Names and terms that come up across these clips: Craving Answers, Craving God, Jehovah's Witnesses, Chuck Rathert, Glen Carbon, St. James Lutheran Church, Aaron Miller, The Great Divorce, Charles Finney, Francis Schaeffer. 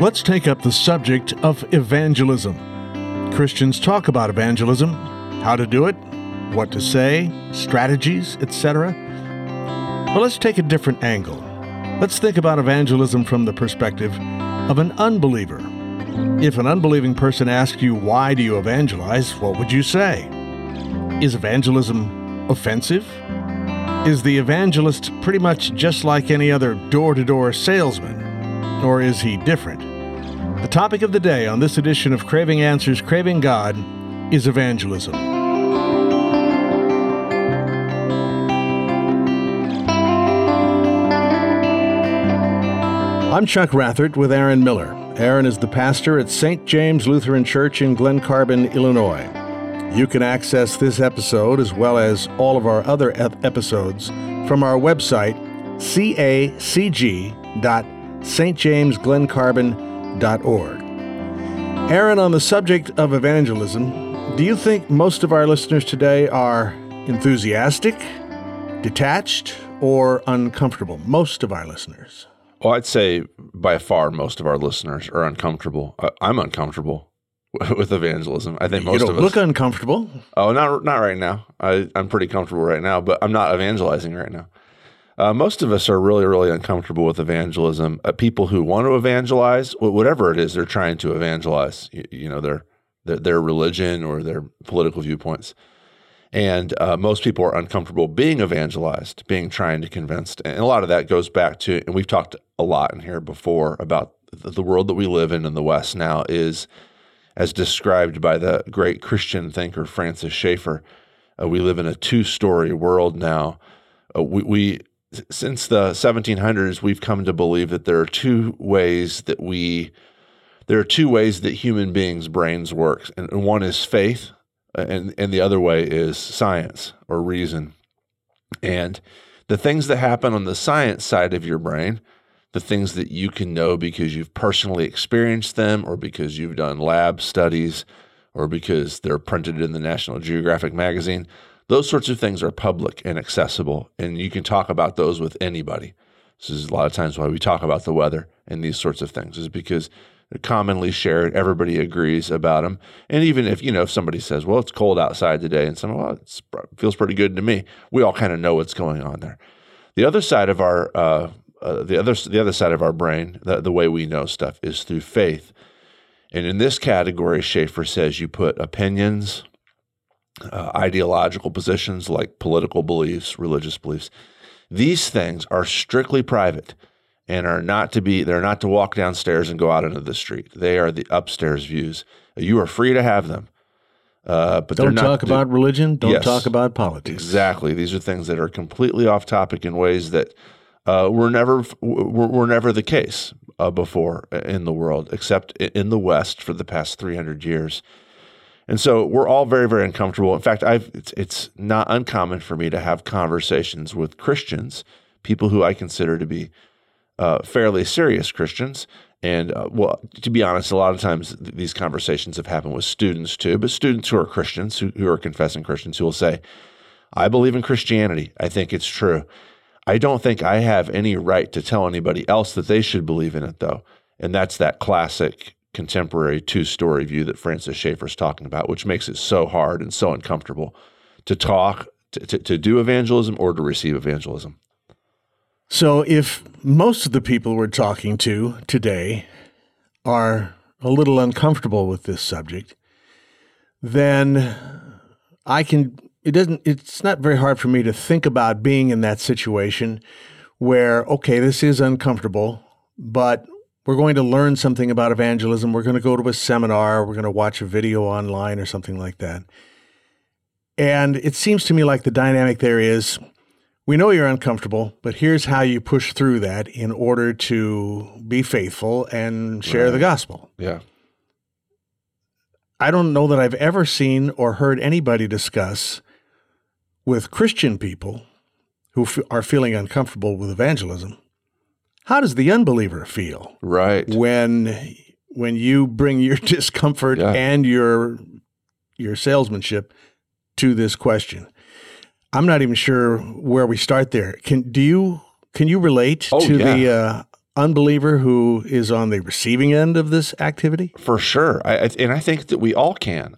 Let's take up the subject of evangelism. Christians talk about evangelism, how to do it, what to say, strategies, etc. But let's take a different angle. Let's think about evangelism from the perspective of an unbeliever. If an unbelieving person asked you, why do you evangelize, what would you say? Is evangelism offensive? Is the evangelist pretty much just like any other door-to-door salesman? Or is he different? The topic of the day on this edition of Craving Answers, Craving God, is evangelism. I'm Chuck Rathert with Aaron Miller. Aaron is the pastor at St. James Lutheran Church in Glen Carbon, Illinois. You can access this episode as well as all of our other episodes from our website, cacg.org. stjamesglencarbon.org. Aaron, on the subject of evangelism, do you think most of our listeners today are enthusiastic, detached, or uncomfortable? Most of our listeners. Well, I'd say by far most of our listeners are uncomfortable. I'm uncomfortable with evangelism. I think most of us. You don't look uncomfortable. Oh, not right now. I'm pretty comfortable right now, but I'm not evangelizing right now. Most of us are really, really uncomfortable with evangelism. People who want to evangelize, whatever it is they're trying to evangelize, you know, their religion or their political viewpoints. And most people are uncomfortable being evangelized, trying to convince. And a lot of that goes back to, and we've talked a lot in here before about the world that we live in the West now is, as described by the great Christian thinker Francis Schaeffer, we live in a two-story world now. Since the 1700s, we've come to believe that there are two ways that human beings' brains work, and one is faith, and the other way is science or reason. And the things that happen on the science side of your brain, the things that you can know because you've personally experienced them, or because you've done lab studies, or because they're printed in the National Geographic magazine. Those sorts of things are public and accessible, and you can talk about those with anybody. This is a lot of times why we talk about the weather and these sorts of things, is because they're commonly shared. Everybody agrees about them. And even if, you know, if somebody says, well, it's cold outside today, and someone, well, it feels pretty good to me, we all kind of know what's going on there. The other side of our, the other side of our brain, the way we know stuff is through faith. And in this category, Schaeffer says you put opinions, ideological positions like political beliefs, religious beliefs. These things are strictly private and they're not to walk downstairs and go out into the street. They are the upstairs views. You are free to have them. But don't talk about religion. Don't talk about politics. Exactly. These are things that are completely off topic in ways that were never the case before in the world, except in the West for the past 300 years. And so we're all very, very uncomfortable. In fact, it's not uncommon for me to have conversations with Christians, people who I consider to be fairly serious Christians. And well, to be honest, a lot of times these conversations have happened with students too, but students who are Christians, who are confessing Christians, who will say, I believe in Christianity. I think it's true. I don't think I have any right to tell anybody else that they should believe in it though. And that's that classic contemporary two-story view that Francis Schaeffer's talking about, which makes it so hard and so uncomfortable to talk, to do evangelism or to receive evangelism. So if most of the people we're talking to today are a little uncomfortable with this subject, then it's not very hard for me to think about being in that situation where, okay, this is uncomfortable, but we're going to learn something about evangelism. We're going to go to a seminar. We're going to watch a video online or something like that. And it seems to me like the dynamic there is, we know you're uncomfortable, but here's how you push through that in order to be faithful and share the gospel. Yeah. I don't know that I've ever seen or heard anybody discuss with Christian people who are feeling uncomfortable with evangelism. How does the unbeliever feel? Right. When you bring your discomfort and your salesmanship to this question? I'm not even sure where we start there. Can you relate to the unbeliever who is on the receiving end of this activity? For sure. And I think that we all can.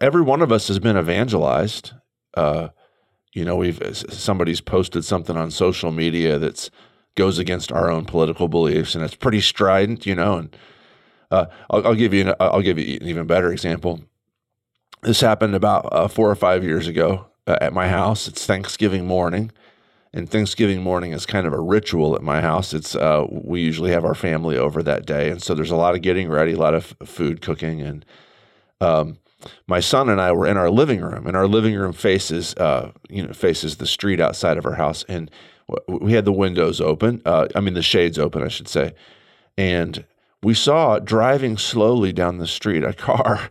Every one of us has been evangelized. You know, somebody's posted something on social media that goes against our own political beliefs, and it's pretty strident, you know. And I'll give you an even better example. This happened about 4 or 5 years ago at my house. It's Thanksgiving morning, and Thanksgiving morning is kind of a ritual at my house. It's we usually have our family over that day, and so there's a lot of getting ready, a lot of food cooking, and my son and I were in our living room, and our living room faces the street outside of our house, and we had the windows open. The shades open, I should say, and we saw driving slowly down the street a car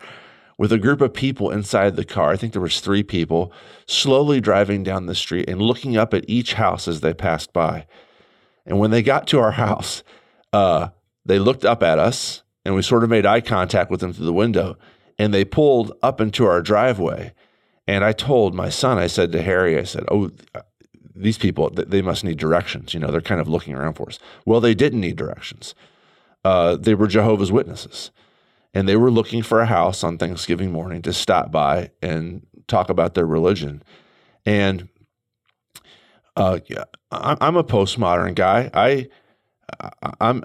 with a group of people inside the car. I think there was 3 people slowly driving down the street and looking up at each house as they passed by. And when they got to our house, they looked up at us, and we sort of made eye contact with them through the window. And they pulled up into our driveway. And I told my son, I said to Harry, I said, "Oh, these people, they must need directions. You know, they're kind of looking around for us." Well, they didn't need directions. They were Jehovah's Witnesses. And they were looking for a house on Thanksgiving morning to stop by and talk about their religion. And I'm a postmodern guy. I'm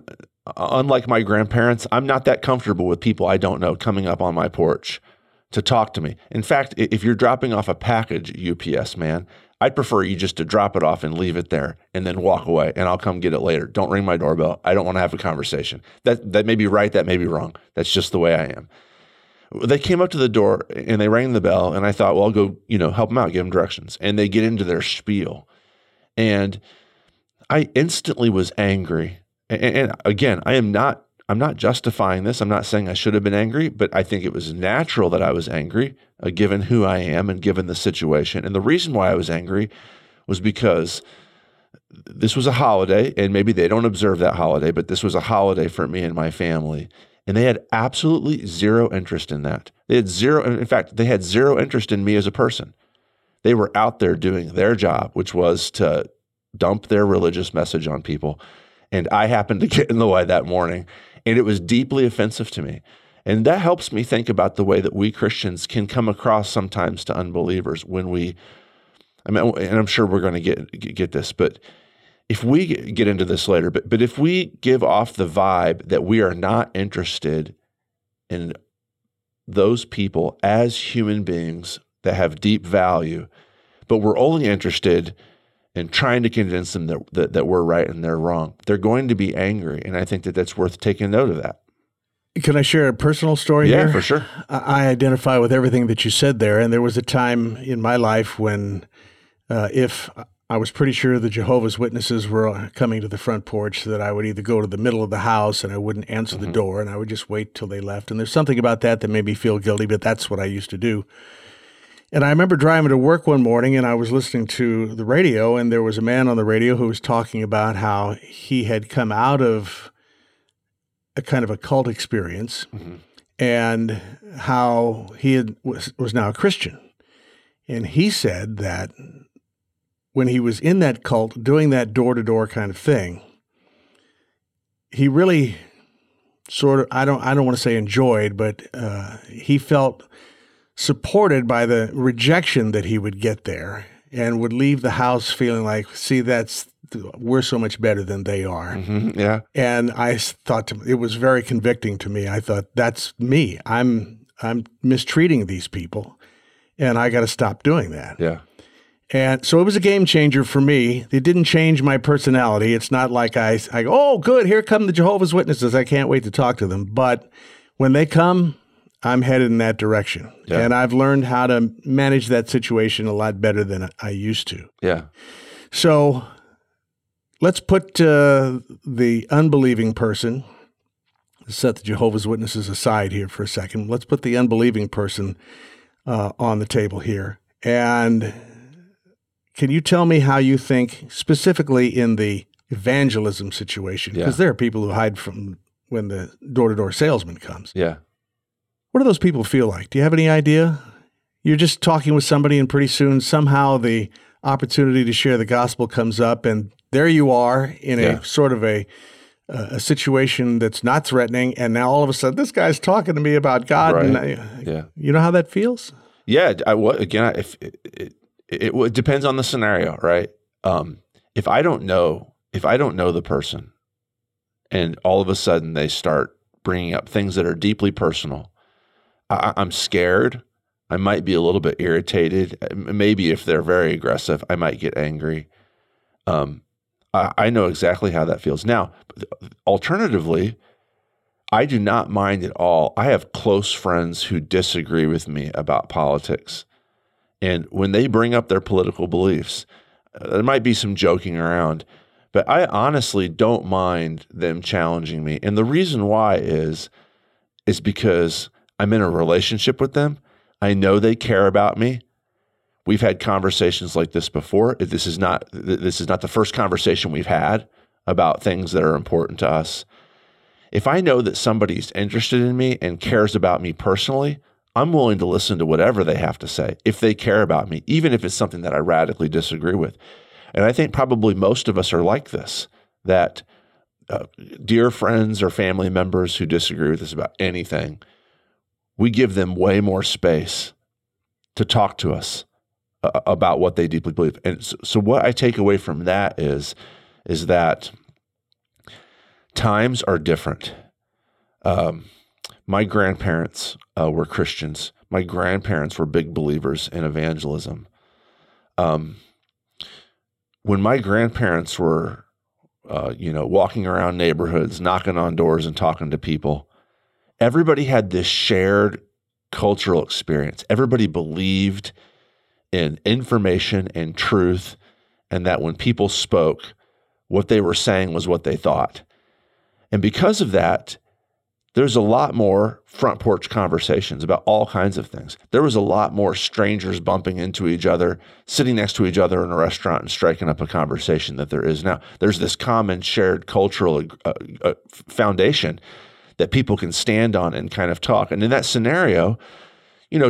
unlike my grandparents. I'm not that comfortable with people I don't know coming up on my porch to talk to me. In fact, if you're dropping off a package, UPS man, I'd prefer you just to drop it off and leave it there and then walk away, and I'll come get it later. Don't ring my doorbell. I don't want to have a conversation. That may be right. That may be wrong. That's just the way I am. They came up to the door and they rang the bell, and I thought, well, I'll go, help them out, give them directions. And they get into their spiel. And I instantly was angry. And again, I'm not justifying this. I'm not saying I should have been angry, but I think it was natural that I was angry, given who I am and given the situation. And the reason why I was angry was because this was a holiday, and maybe they don't observe that holiday, but this was a holiday for me and my family. And they had absolutely zero interest in that. They had zero interest in me as a person. They were out there doing their job, which was to dump their religious message on people. And I happened to get in the way that morning, and it was deeply offensive to me. And that helps me think about the way that we Christians can come across sometimes to unbelievers when and I'm sure we're going to get this, but if we get into this later, but if we give off the vibe that we are not interested in those people as human beings that have deep value, but we're only interested and trying to convince them that we're right and they're wrong, they're going to be angry. And I think that that's worth taking note of that. Can I share a personal story here? Yeah, for sure. I identify with everything that you said there. And there was a time in my life when if I was pretty sure the Jehovah's Witnesses were coming to the front porch, that I would either go to the middle of the house and I wouldn't answer the door, and I would just wait till they left. And there's something about that that made me feel guilty, but that's what I used to do. And I remember driving to work one morning, and I was listening to the radio, and there was a man on the radio who was talking about how he had come out of a kind of a cult experience and how he was now a Christian. And he said that when he was in that cult, doing that door-to-door kind of thing, he really sort of, I don't want to say enjoyed, but he felt supported by the rejection that he would get there, and would leave the house feeling like, see, we're so much better than they are. Mm-hmm, yeah. And I thought it was very convicting to me. I thought, that's me. I'm mistreating these people, and I got to stop doing that. Yeah. And so it was a game changer for me. It didn't change my personality. It's not like I go, oh, good, here come the Jehovah's Witnesses. I can't wait to talk to them. But when they come, I'm headed in that direction. Yeah. And I've learned how to manage that situation a lot better than I used to. Yeah. So let's put the unbelieving person, set the Jehovah's Witnesses aside here for a second. Let's put the unbelieving person on the table here. And can you tell me how you think specifically in the evangelism situation? Because there are people who hide from when the door-to-door salesman comes. Yeah. What do those people feel like? Do you have any idea? You're just talking with somebody, and pretty soon somehow the opportunity to share the gospel comes up, and there you are in a sort of a situation that's not threatening, and now all of a sudden, this guy's talking to me about God. Right. And you know how that feels? Yeah. It depends on the scenario, right? If I don't know the person, and all of a sudden they start bringing up things that are deeply personal, I'm scared. I might be a little bit irritated. Maybe if they're very aggressive, I might get angry. I know exactly how that feels. Now, alternatively, I do not mind at all. I have close friends who disagree with me about politics. And when they bring up their political beliefs, there might be some joking around, but I honestly don't mind them challenging me. And the reason why is because I'm in a relationship with them. I know they care about me. We've had conversations like this before. This is not the first conversation we've had about things that are important to us. If I know that somebody's interested in me and cares about me personally, I'm willing to listen to whatever they have to say if they care about me, even if it's something that I radically disagree with. And I think probably most of us are like this, that dear friends or family members who disagree with us about anything, we give them way more space to talk to us about what they deeply believe. And so what I take away from that is that times are different. My grandparents were Christians. My grandparents were big believers in evangelism. When my grandparents were, walking around neighborhoods, knocking on doors and talking to people, everybody had this shared cultural experience. Everybody believed in information and truth, and that when people spoke, what they were saying was what they thought. And because of that, there's a lot more front porch conversations about all kinds of things. There was a lot more strangers bumping into each other, sitting next to each other in a restaurant and striking up a conversation than there is now. There's this common shared cultural foundation that people can stand on and kind of talk. And in that scenario,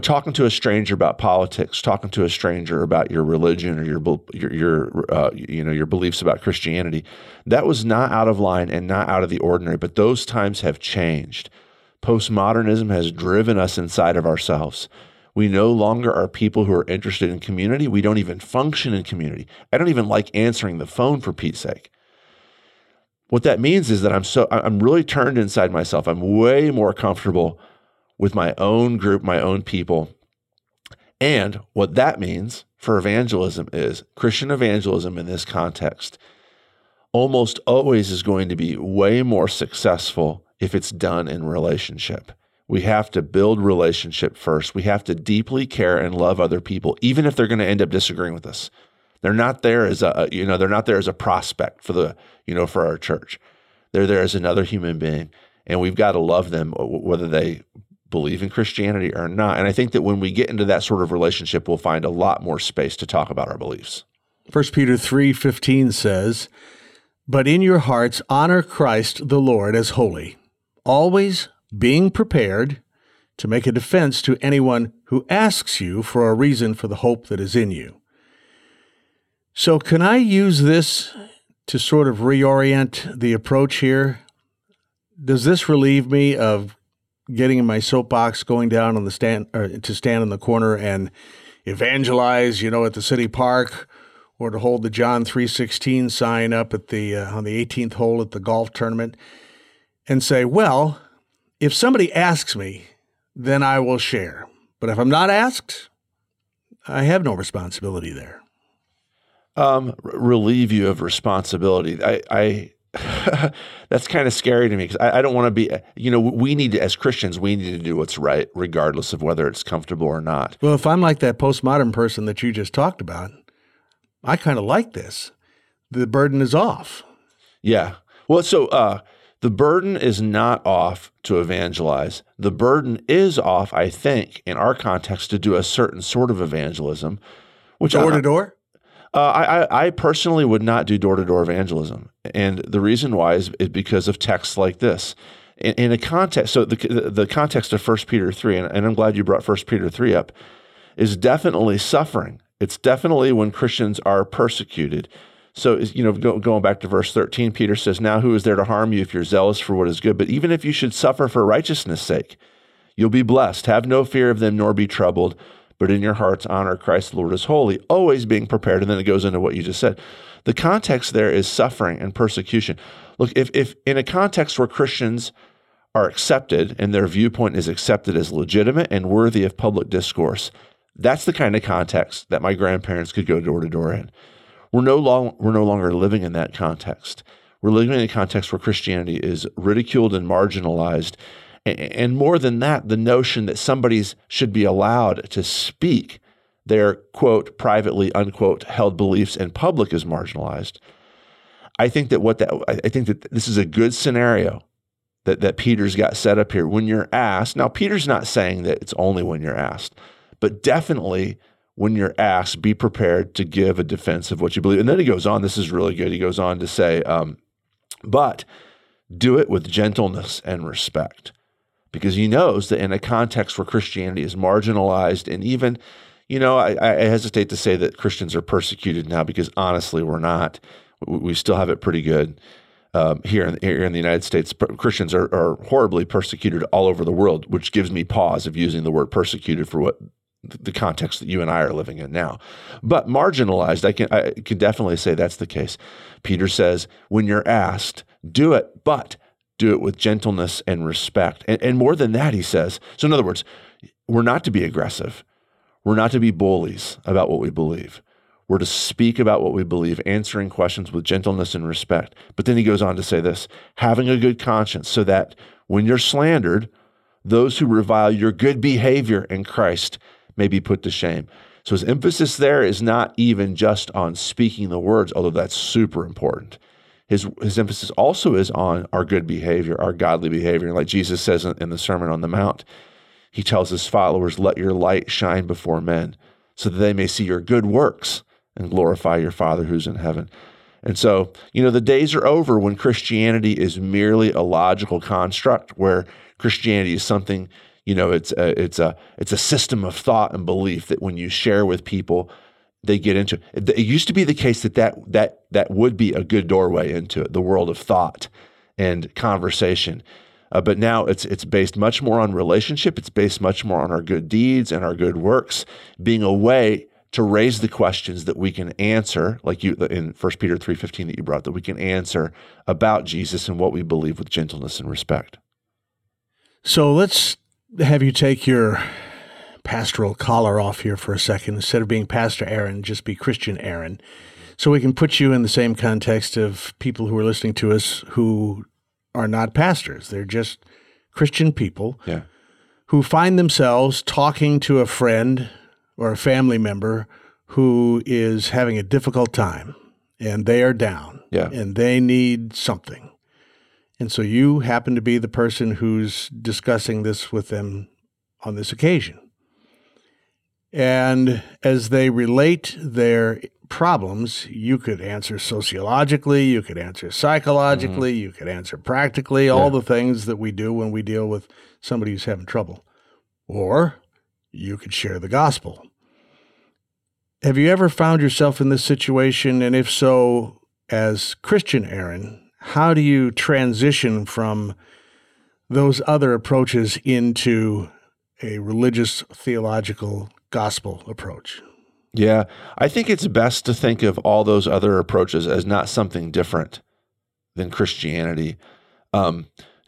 talking to a stranger about politics, talking to a stranger about your religion or your beliefs about Christianity, that was not out of line and not out of the ordinary. But those times have changed. Postmodernism has driven us inside of ourselves. We no longer are people who are interested in community. We don't even function in community. I don't even like answering the phone, for Pete's sake. What that means is that I'm really turned inside myself. I'm way more comfortable with my own group, my own people. And what that means for evangelism is Christian evangelism in this context almost always is going to be way more successful if it's done in relationship. We have to build relationship first. We have to deeply care and love other people, even if they're going to end up disagreeing with us. They're not there as a prospect for our church. They're there as another human being, and we've got to love them whether they believe in Christianity or not. And I think that when we get into that sort of relationship, we'll find a lot more space to talk about our beliefs. 1 Peter 3:15 says, "But in your hearts honor Christ the Lord as holy, always being prepared to make a defense to anyone who asks you for a reason for the hope that is in you." So can I use this to sort of reorient the approach here? Does this relieve me of getting in my soapbox, going down on the stand, or to stand in the corner and evangelize, at the city park, or to hold the John 3:16 sign up at the on the 18th hole at the golf tournament, and say, "Well, if somebody asks me, then I will share. But if I'm not asked, I have no responsibility there." Relieve you of responsibility. That's kind of scary to me because I don't want to be, we need to, as Christians, we need to do what's right regardless of whether it's comfortable or not. Well, if I'm like that postmodern person that you just talked about, I kind of like this. The burden is off. Yeah. Well, so the burden is not off to evangelize. The burden is off, I think, in our context to do a certain sort of evangelism. Which door to door? I personally would not do door-to-door evangelism, and the reason why is because of texts like this. In a context, so the context of 1 Peter 3, and I'm glad you brought 1 Peter 3 up, is definitely suffering. It's definitely when Christians are persecuted. So, you know, going back to verse 13, Peter says, now who is there to harm you if you're zealous for what is good? But even if you should suffer for righteousness' sake, you'll be blessed. Have no fear of them, nor be troubled, but in your hearts honor Christ the Lord as holy, always being prepared. And then it goes into what you just said. The context there is suffering and persecution. Look, if in a context where Christians are accepted and their viewpoint is accepted as legitimate and worthy of public discourse, that's the kind of context that my grandparents could go door to door in. We're no longer living in that context. We're living in a context where Christianity is ridiculed and marginalized. And more than that, the notion that somebody should be allowed to speak their, quote, privately, unquote, held beliefs in public is marginalized. I think that this is a good scenario that Peter's got set up here. When you're asked, now Peter's not saying that it's only when you're asked, but definitely when you're asked, be prepared to give a defense of what you believe. And then he goes on, this is really good. He goes on to say, but do it with gentleness and respect, because he knows that in a context where Christianity is marginalized, and even, you know, I hesitate to say that Christians are persecuted now, because honestly, we're not. We still have it pretty good. Here in the United States, Christians are horribly persecuted all over the world, which gives me pause of using the word persecuted for what the context that you and I are living in now. But marginalized, I can definitely say that's the case. Peter says, when you're asked, do it, but do it with gentleness and respect. And more than that, he says, so in other words, we're not to be aggressive. We're not to be bullies about what we believe. We're to speak about what we believe, answering questions with gentleness and respect. But then he goes on to say this, having a good conscience, so that when you're slandered, those who revile your good behavior in Christ may be put to shame. So his emphasis there is not even just on speaking the words, although that's super important. His emphasis also is on our good behavior, our godly behavior. And like Jesus says in the Sermon on the Mount, he tells his followers, let your light shine before men so that they may see your good works and glorify your Father who's in heaven. And so, you know, the days are over when Christianity is merely a logical construct, where Christianity is something, you know, it's a system of thought and belief that when you share with people, they get into it. It used to be the case that would be a good doorway into it, the world of thought and conversation. But now it's based much more on relationship. It's based much more on our good deeds and our good works being a way to raise the questions that we can answer, like you in 1 Peter 3:15 that you brought, that we can answer about Jesus and what we believe with gentleness and respect. So let's have you take your pastoral collar off here for a second. Instead of being Pastor Aaron, just be Christian Aaron. So we can put you in the same context of people who are listening to us who are not pastors. They're just Christian people who find themselves talking to a friend or a family member who is having a difficult time, and they are down, and they need something. And so you happen to be the person who's discussing this with them on this occasion. And as they relate their problems, you could answer sociologically, you could answer psychologically, you could answer practically, all the things that we do when we deal with somebody who's having trouble. Or you could share the gospel. Have you ever found yourself in this situation? And if so, as Christian Aaron, how do you transition from those other approaches into a religious, theological, gospel approach? Yeah, I think it's best to think of all those other approaches as not something different than Christianity.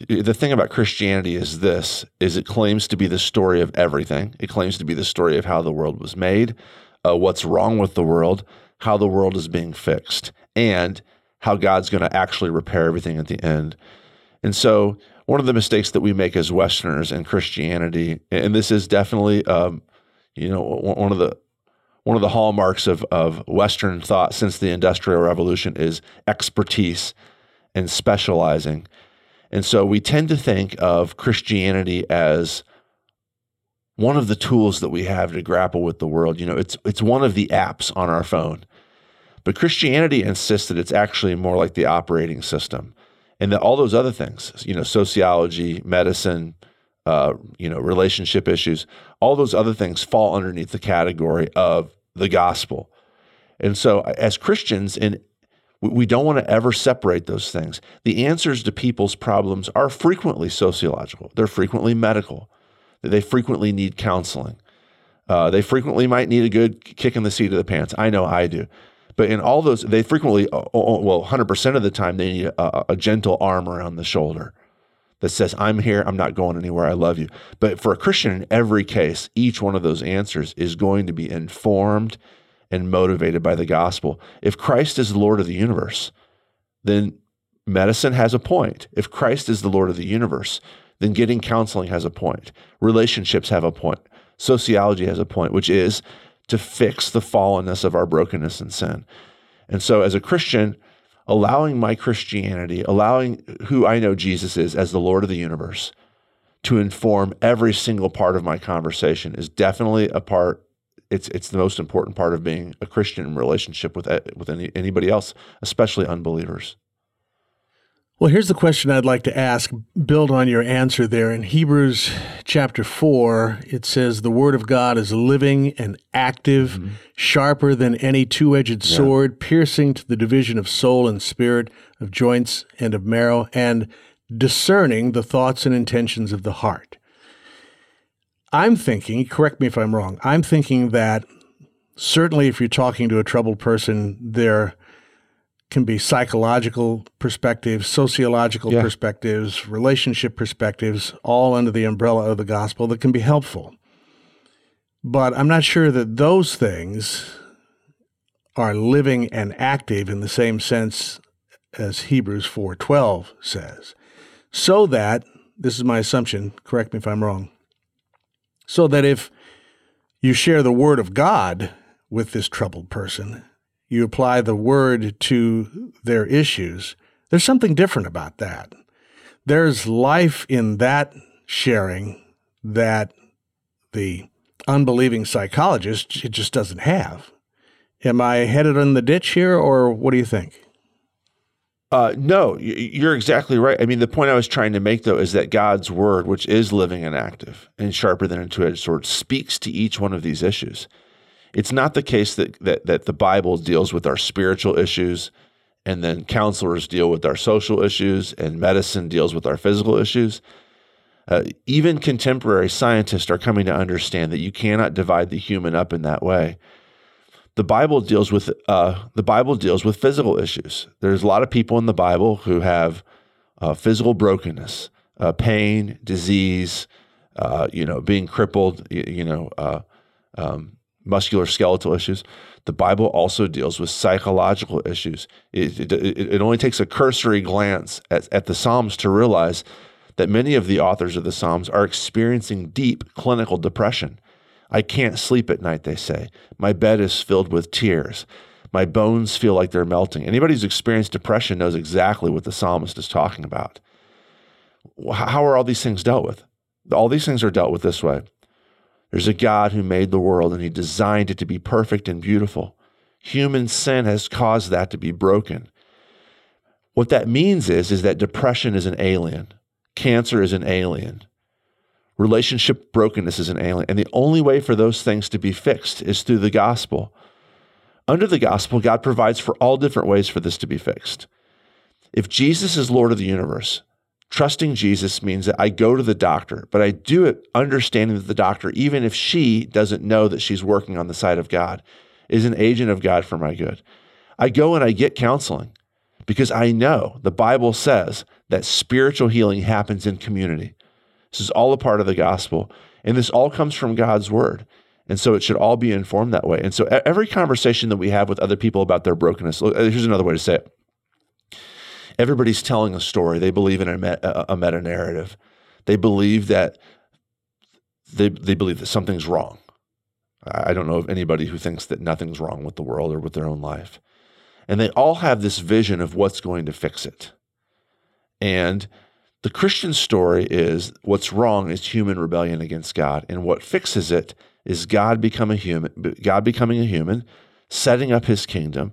The thing about Christianity is this, is it claims to be the story of everything. It claims to be the story of how the world was made, what's wrong with the world, how the world is being fixed, and how God's going to actually repair everything at the end. And so one of the mistakes that we make as Westerners in Christianity, and this is definitely one of the hallmarks of Western thought since the Industrial Revolution, is expertise and specializing. And so we tend to think of Christianity as one of the tools that we have to grapple with the world. You know, it's one of the apps on our phone. But Christianity insists that it's actually more like the operating system, and that all those other things, you know, sociology, medicine, relationship issues, all those other things fall underneath the category of the gospel. And so as Christians in We don't want to ever separate those things. The answers to people's problems are frequently sociological. They're frequently medical. They frequently need counseling. They frequently might need a good kick in the seat of the pants. I know I do. But in all those, they frequently, well, 100% of the time, they need a gentle arm around the shoulder that says, I'm here, I'm not going anywhere, I love you. But for a Christian, in every case, each one of those answers is going to be informed and motivated by the gospel. If Christ is the Lord of the universe, then medicine has a point. If Christ is the Lord of the universe, then getting counseling has a point. Relationships have a point. Sociology has a point, which is to fix the fallenness of our brokenness and sin. And so as a Christian, allowing my Christianity, allowing who I know Jesus is as the Lord of the universe to inform every single part of my conversation is definitely a part, it's the most important part of being a Christian in relationship with anybody else, especially unbelievers. Well, here's the question I'd like to ask, build on your answer there. In Hebrews chapter 4, it says, the word of God is living and active, sharper than any two-edged sword, piercing to the division of soul and spirit, of joints and of marrow, and discerning the thoughts and intentions of the heart. I'm thinking, correct me if I'm wrong, I'm thinking that certainly if you're talking to a troubled person, they're can be psychological perspectives, sociological perspectives, relationship perspectives, all under the umbrella of the gospel that can be helpful. But I'm not sure that those things are living and active in the same sense as Hebrews 4:12 says. So that, this is my assumption, correct me if I'm wrong, so that if you share the word of God with this troubled person, you apply the word to their issues, there's something different about that. There's life in that sharing that the unbelieving psychologist, it just doesn't have. Am I headed in the ditch here, or what do you think? No, you're exactly right. I mean, the point I was trying to make, though, is that God's word, which is living and active and sharper than a two-edged sword, speaks to each one of these issues. It's not the case that the Bible deals with our spiritual issues, and then counselors deal with our social issues, and medicine deals with our physical issues. Even contemporary scientists are coming to understand that you cannot divide the human up in that way. The Bible deals with physical issues. There's a lot of people in the Bible who have physical brokenness, pain, disease, being crippled, musculoskeletal issues. The Bible also deals with psychological issues. It only takes a cursory glance at the Psalms to realize that many of the authors of the Psalms are experiencing deep clinical depression. I can't sleep at night, they say. My bed is filled with tears. My bones feel like they're melting. Anybody who's experienced depression knows exactly what the psalmist is talking about. How are all these things dealt with? All these things are dealt with this way. There's a God who made the world, and he designed it to be perfect and beautiful. Human sin has caused that to be broken. What that means is that depression is an alien. Cancer is an alien. Relationship brokenness is an alien. And the only way for those things to be fixed is through the gospel. Under the gospel, God provides for all different ways for this to be fixed. If Jesus is Lord of the universe, trusting Jesus means that I go to the doctor, but I do it understanding that the doctor, even if she doesn't know that she's working on the side of God, is an agent of God for my good. I go and I get counseling because I know the Bible says that spiritual healing happens in community. This is all a part of the gospel, and this all comes from God's word. And so it should all be informed that way. And so every conversation that we have with other people about their brokenness, here's another way to say it. Everybody's telling a story. They believe in a meta-narrative. They believe that something's wrong. I don't know of anybody who thinks that nothing's wrong with the world or with their own life. And they all have this vision of what's going to fix it. And the Christian story is what's wrong is human rebellion against God, and what fixes it is God becoming a human, setting up his kingdom,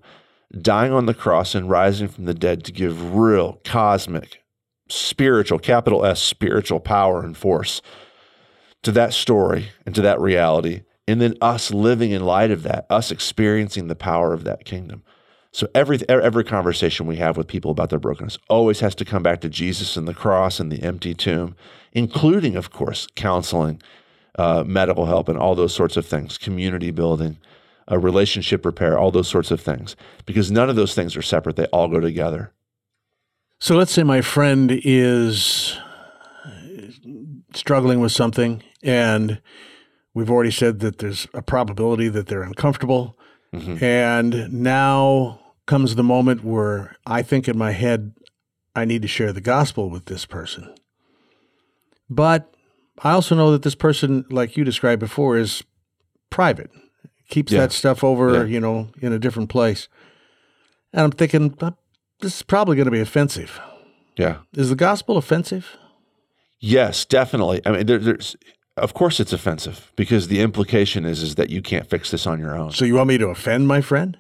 dying on the cross and rising from the dead to give real cosmic, spiritual, capital S, spiritual power and force to that story and to that reality, and then us living in light of that, us experiencing the power of that kingdom. So every conversation we have with people about their brokenness always has to come back to Jesus and the cross and the empty tomb, including, of course, counseling, medical help, and all those sorts of things, community building, relationship repair, all those sorts of things, because none of those things are separate. They all go together. So let's say my friend is struggling with something, and we've already said that there's a probability that they're uncomfortable. Mm-hmm. And now comes the moment where I think in my head, I need to share the gospel with this person. But I also know that this person, like you described before, is private, keeps that stuff over, you know, in a different place. And I'm thinking, this is probably going to be offensive. Yeah. Is the gospel offensive? Yes, definitely. I mean, there's... Of course it's offensive, because the implication is that you can't fix this on your own. So you want me to offend my friend?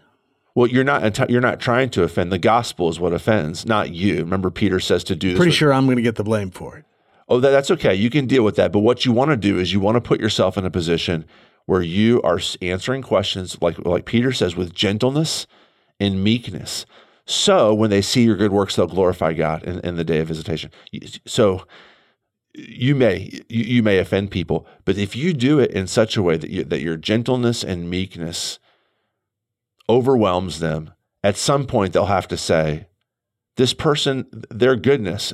Well, you're not trying to offend. The gospel is what offends, not you. Remember, Peter says to do this. Pretty sure I'm going to get the blame for it. Oh, that's okay. You can deal with that. But what you want to do is you want to put yourself in a position where you are answering questions, like Peter says, with gentleness and meekness. So when they see your good works, they'll glorify God in the day of visitation. So... You may offend people, but if you do it in such a way that your gentleness and meekness overwhelms them, at some point they'll have to say, this person, their goodness,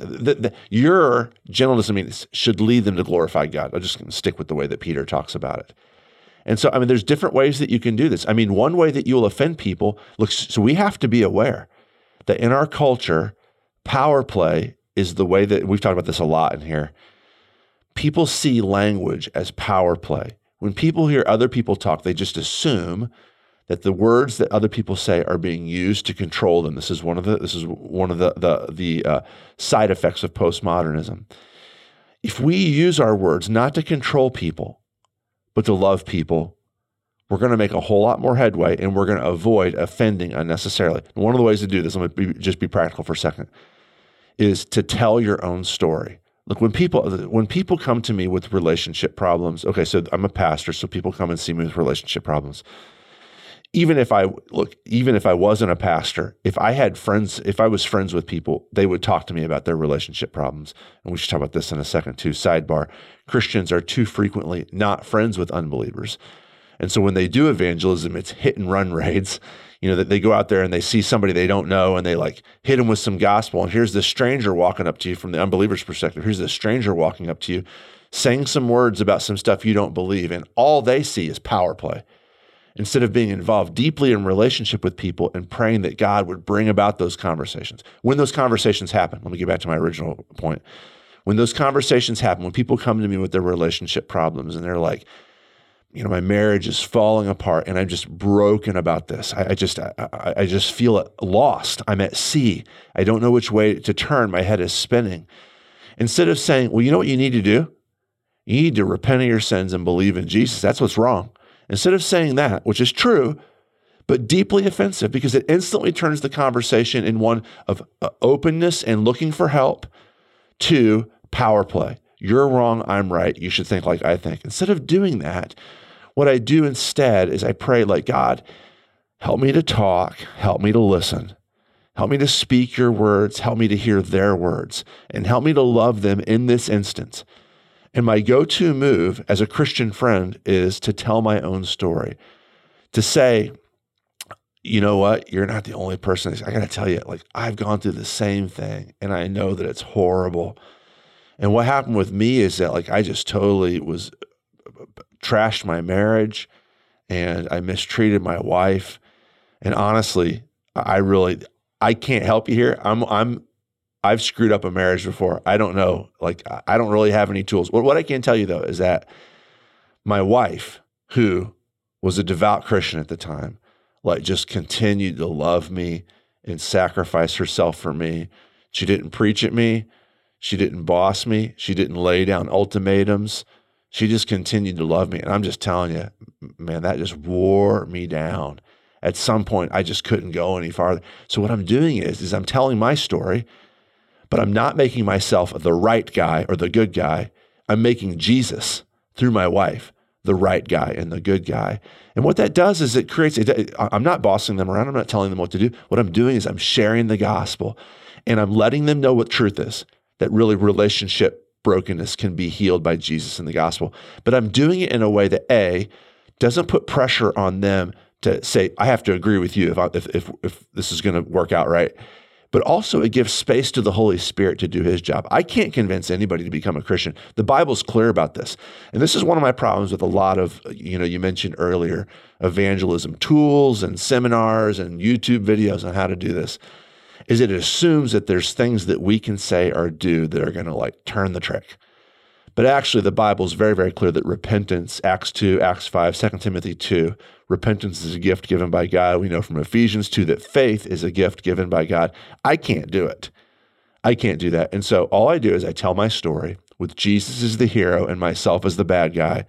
your gentleness and meekness should lead them to glorify God. I'm just going to stick with the way that Peter talks about it. And so, I mean, there's different ways that you can do this. I mean, one way that you'll offend people, so we have to be aware that in our culture, power play is the way that we've talked about this a lot in here. People see language as power play. When people hear other people talk, they just assume that the words that other people say are being used to control them. This is one of the side effects of postmodernism. If we use our words not to control people, but to love people, we're going to make a whole lot more headway, and we're going to avoid offending unnecessarily. And one of the ways to do this, I'm going to just be practical for a second, is to tell your own story. Look, when people come to me with relationship problems, okay, so I'm a pastor, so people come and see me with relationship problems. Even if I wasn't a pastor, if I was friends with people, they would talk to me about their relationship problems. And we should talk about this in a second too, sidebar. Christians are too frequently not friends with unbelievers. And so when they do evangelism, it's hit and run raids. You know, that they go out there and they see somebody they don't know and they like hit them with some gospel. And here's this stranger walking up to you from the unbeliever's perspective. Here's this stranger walking up to you, saying some words about some stuff you don't believe. And all they see is power play. Instead of being involved deeply in relationship with people and praying that God would bring about those conversations. When those conversations happen, let me get back to my original point. When those conversations happen, when people come to me with their relationship problems and they're like, you know, my marriage is falling apart and I'm just broken about this. I just feel lost. I'm at sea. I don't know which way to turn. My head is spinning. Instead of saying, well, you know what you need to do? You need to repent of your sins and believe in Jesus. That's what's wrong. Instead of saying that, which is true, but deeply offensive, because it instantly turns the conversation in one of openness and looking for help to power play. You're wrong, I'm right, you should think like I think. Instead of doing that, what I do instead is I pray like, God, help me to talk, help me to listen, help me to speak your words, help me to hear their words, and help me to love them in this instance. And my go-to move as a Christian friend is to tell my own story, to say, you know what, you're not the only person. I got to tell you, like, I've gone through the same thing, and I know that it's horrible. And what happened with me is that like I just totally was trashed my marriage and I mistreated my wife. And honestly, I can't help you here. I've screwed up a marriage before. I don't know. Like I don't really have any tools. What I can tell you though is that my wife, who was a devout Christian at the time, like just continued to love me and sacrifice herself for me. She didn't preach at me. She didn't boss me. She didn't lay down ultimatums. She just continued to love me. And I'm just telling you, man, that just wore me down. At some point, I just couldn't go any farther. So what I'm doing is I'm telling my story, but I'm not making myself the right guy or the good guy. I'm making Jesus, through my wife, the right guy and the good guy. And what that does is it creates, I'm not bossing them around. I'm not telling them what to do. What I'm doing is I'm sharing the gospel and I'm letting them know what truth is, that really relationship brokenness can be healed by Jesus and the gospel. But I'm doing it in a way that A, doesn't put pressure on them to say, I have to agree with you if this is going to work out right. But also it gives space to the Holy Spirit to do his job. I can't convince anybody to become a Christian. The Bible's clear about this. And this is one of my problems with a lot of, you mentioned earlier, evangelism tools and seminars and YouTube videos on how to do this, is it assumes that there's things that we can say or do that are going to like turn the trick. But actually the Bible is very, very clear that repentance, Acts 2, Acts 5, 2 Timothy 2, repentance is a gift given by God. We know from Ephesians 2 that faith is a gift given by God. I can't do it. I can't do that. And so all I do is I tell my story with Jesus as the hero and myself as the bad guy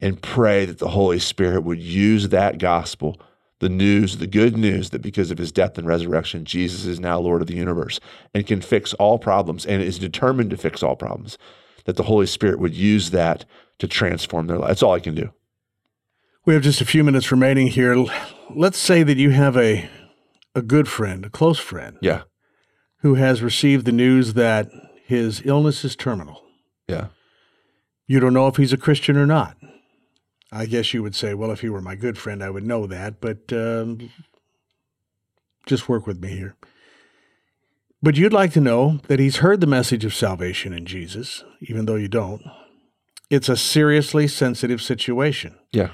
and pray that the Holy Spirit would use that gospel, the news, the good news that because of his death and resurrection, Jesus is now Lord of the universe and can fix all problems and is determined to fix all problems, that the Holy Spirit would use that to transform their life. That's all I can do. We have just a few minutes remaining here. Let's say that you have a good friend, a close friend, yeah, who has received the news that his illness is terminal. Yeah. You don't know if he's a Christian or not. I guess you would say, well, if he were my good friend, I would know that, but just work with me here. But you'd like to know that he's heard the message of salvation in Jesus, even though you don't. It's a seriously sensitive situation. Yeah.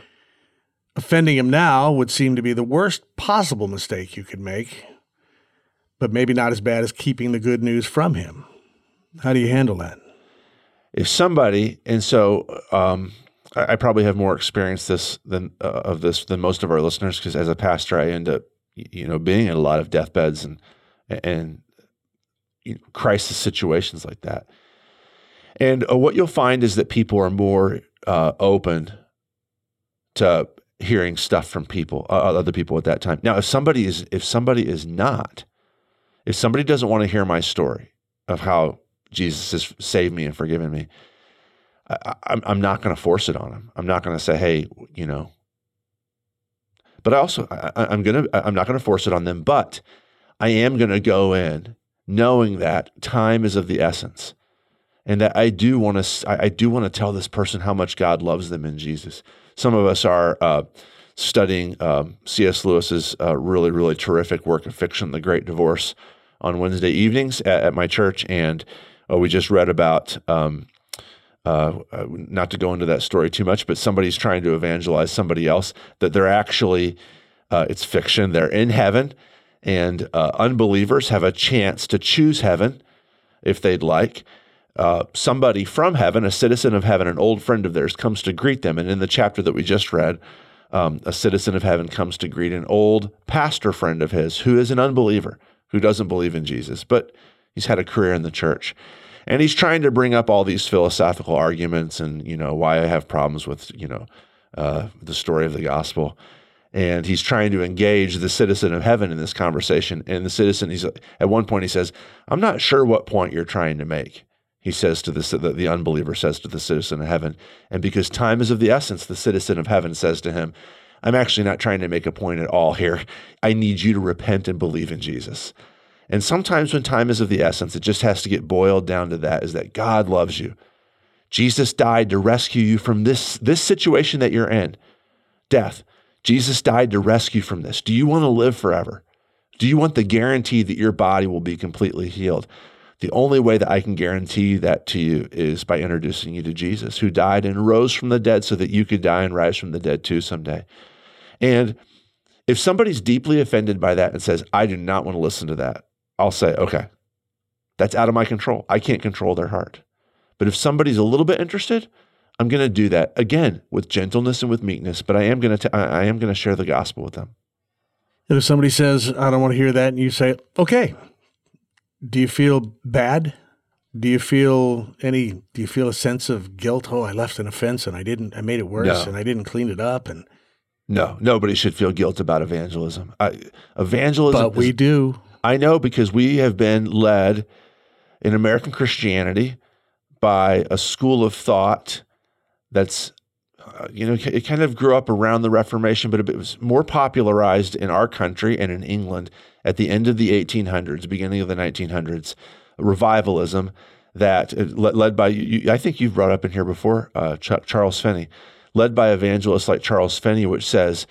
Offending him now would seem to be the worst possible mistake you could make, but maybe not as bad as keeping the good news from him. How do you handle that? If somebody, and so I probably have more experience of this than most of our listeners, because as a pastor, I end up, being at a lot of deathbeds and crisis situations like that. And what you'll find is that people are more open to hearing stuff from people, other people at that time. Now, if somebody doesn't want to hear my story of how Jesus has saved me and forgiven me, I'm not going to force it on them. I'm not going to say, hey, but I'm not going to force it on them, but I am going to go in knowing that time is of the essence and that I do want to tell this person how much God loves them in Jesus. Some of us are studying C.S. Lewis's really, really terrific work of fiction, The Great Divorce, on Wednesday evenings at my church. And we just read about, not to go into that story too much, but somebody's trying to evangelize somebody else that they're actually, it's fiction, they're in heaven. And unbelievers have a chance to choose heaven if they'd like. Somebody from heaven, a citizen of heaven, an old friend of theirs comes to greet them. And in the chapter that we just read, a citizen of heaven comes to greet an old pastor friend of his who is an unbeliever, who doesn't believe in Jesus, but he's had a career in the church. And he's trying to bring up all these philosophical arguments and, why I have problems with, the story of the gospel. And he's trying to engage the citizen of heaven in this conversation. And the citizen, at one point he says, I'm not sure what point you're trying to make. He says to the unbeliever says to the citizen of heaven. And because time is of the essence, the citizen of heaven says to him, I'm actually not trying to make a point at all here. I need you to repent and believe in Jesus. And sometimes when time is of the essence, it just has to get boiled down to that, is that God loves you. Jesus died to rescue you from this situation that you're in, death. Jesus died to rescue from this. Do you want to live forever? Do you want the guarantee that your body will be completely healed? The only way that I can guarantee that to you is by introducing you to Jesus, who died and rose from the dead so that you could die and rise from the dead too someday. And if somebody's deeply offended by that and says, I do not want to listen to that, I'll say, okay, that's out of my control. I can't control their heart. But if somebody's a little bit interested, I'm going to do that again with gentleness and with meekness, but I am going to share the gospel with them. And if somebody says, I don't want to hear that, and you say, okay, do you feel bad? Do you feel a sense of guilt? Oh, I left an offense and I made it worse and I didn't clean it up. And no, nobody should feel guilt about evangelism. But we do. I know, because we have been led in American Christianity by a school of thought that's it kind of grew up around the Reformation, but it was more popularized in our country and in England at the end of the 1800s, beginning of the 1900s, revivalism that led by, I think you've brought up in here before, Charles Finney, led by evangelists like Charles Finney, which says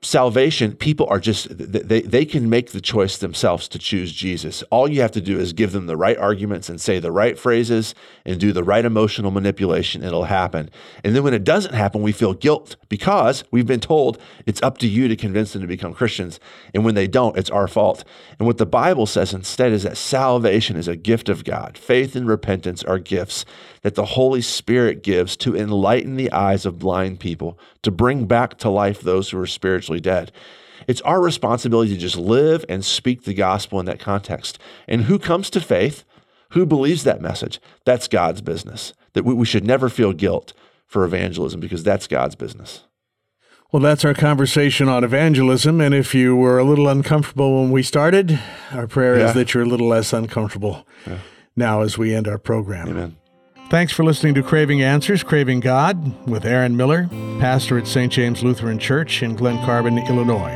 salvation, people are just, they can make the choice themselves to choose Jesus. All you have to do is give them the right arguments and say the right phrases and do the right emotional manipulation. It'll happen. And then when it doesn't happen, we feel guilt because we've been told it's up to you to convince them to become Christians. And when they don't, it's our fault. And what the Bible says instead is that salvation is a gift of God. Faith and repentance are gifts that the Holy Spirit gives to enlighten the eyes of blind people, to bring back to life those who are spiritually dead. It's our responsibility to just live and speak the gospel in that context. And who comes to faith, who believes that message, that's God's business. That we should never feel guilt for evangelism because that's God's business. Well, that's our conversation on evangelism. And if you were a little uncomfortable when we started, our prayer is that you're a little less uncomfortable now as we end our program. Amen. Thanks for listening to Craving Answers, Craving God, with Aaron Miller, pastor at St. James Lutheran Church in Glen Carbon, Illinois.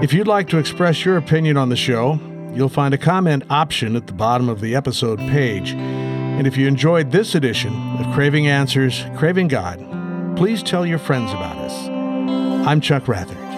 If you'd like to express your opinion on the show, you'll find a comment option at the bottom of the episode page. And if you enjoyed this edition of Craving Answers, Craving God, please tell your friends about us. I'm Chuck Rathert.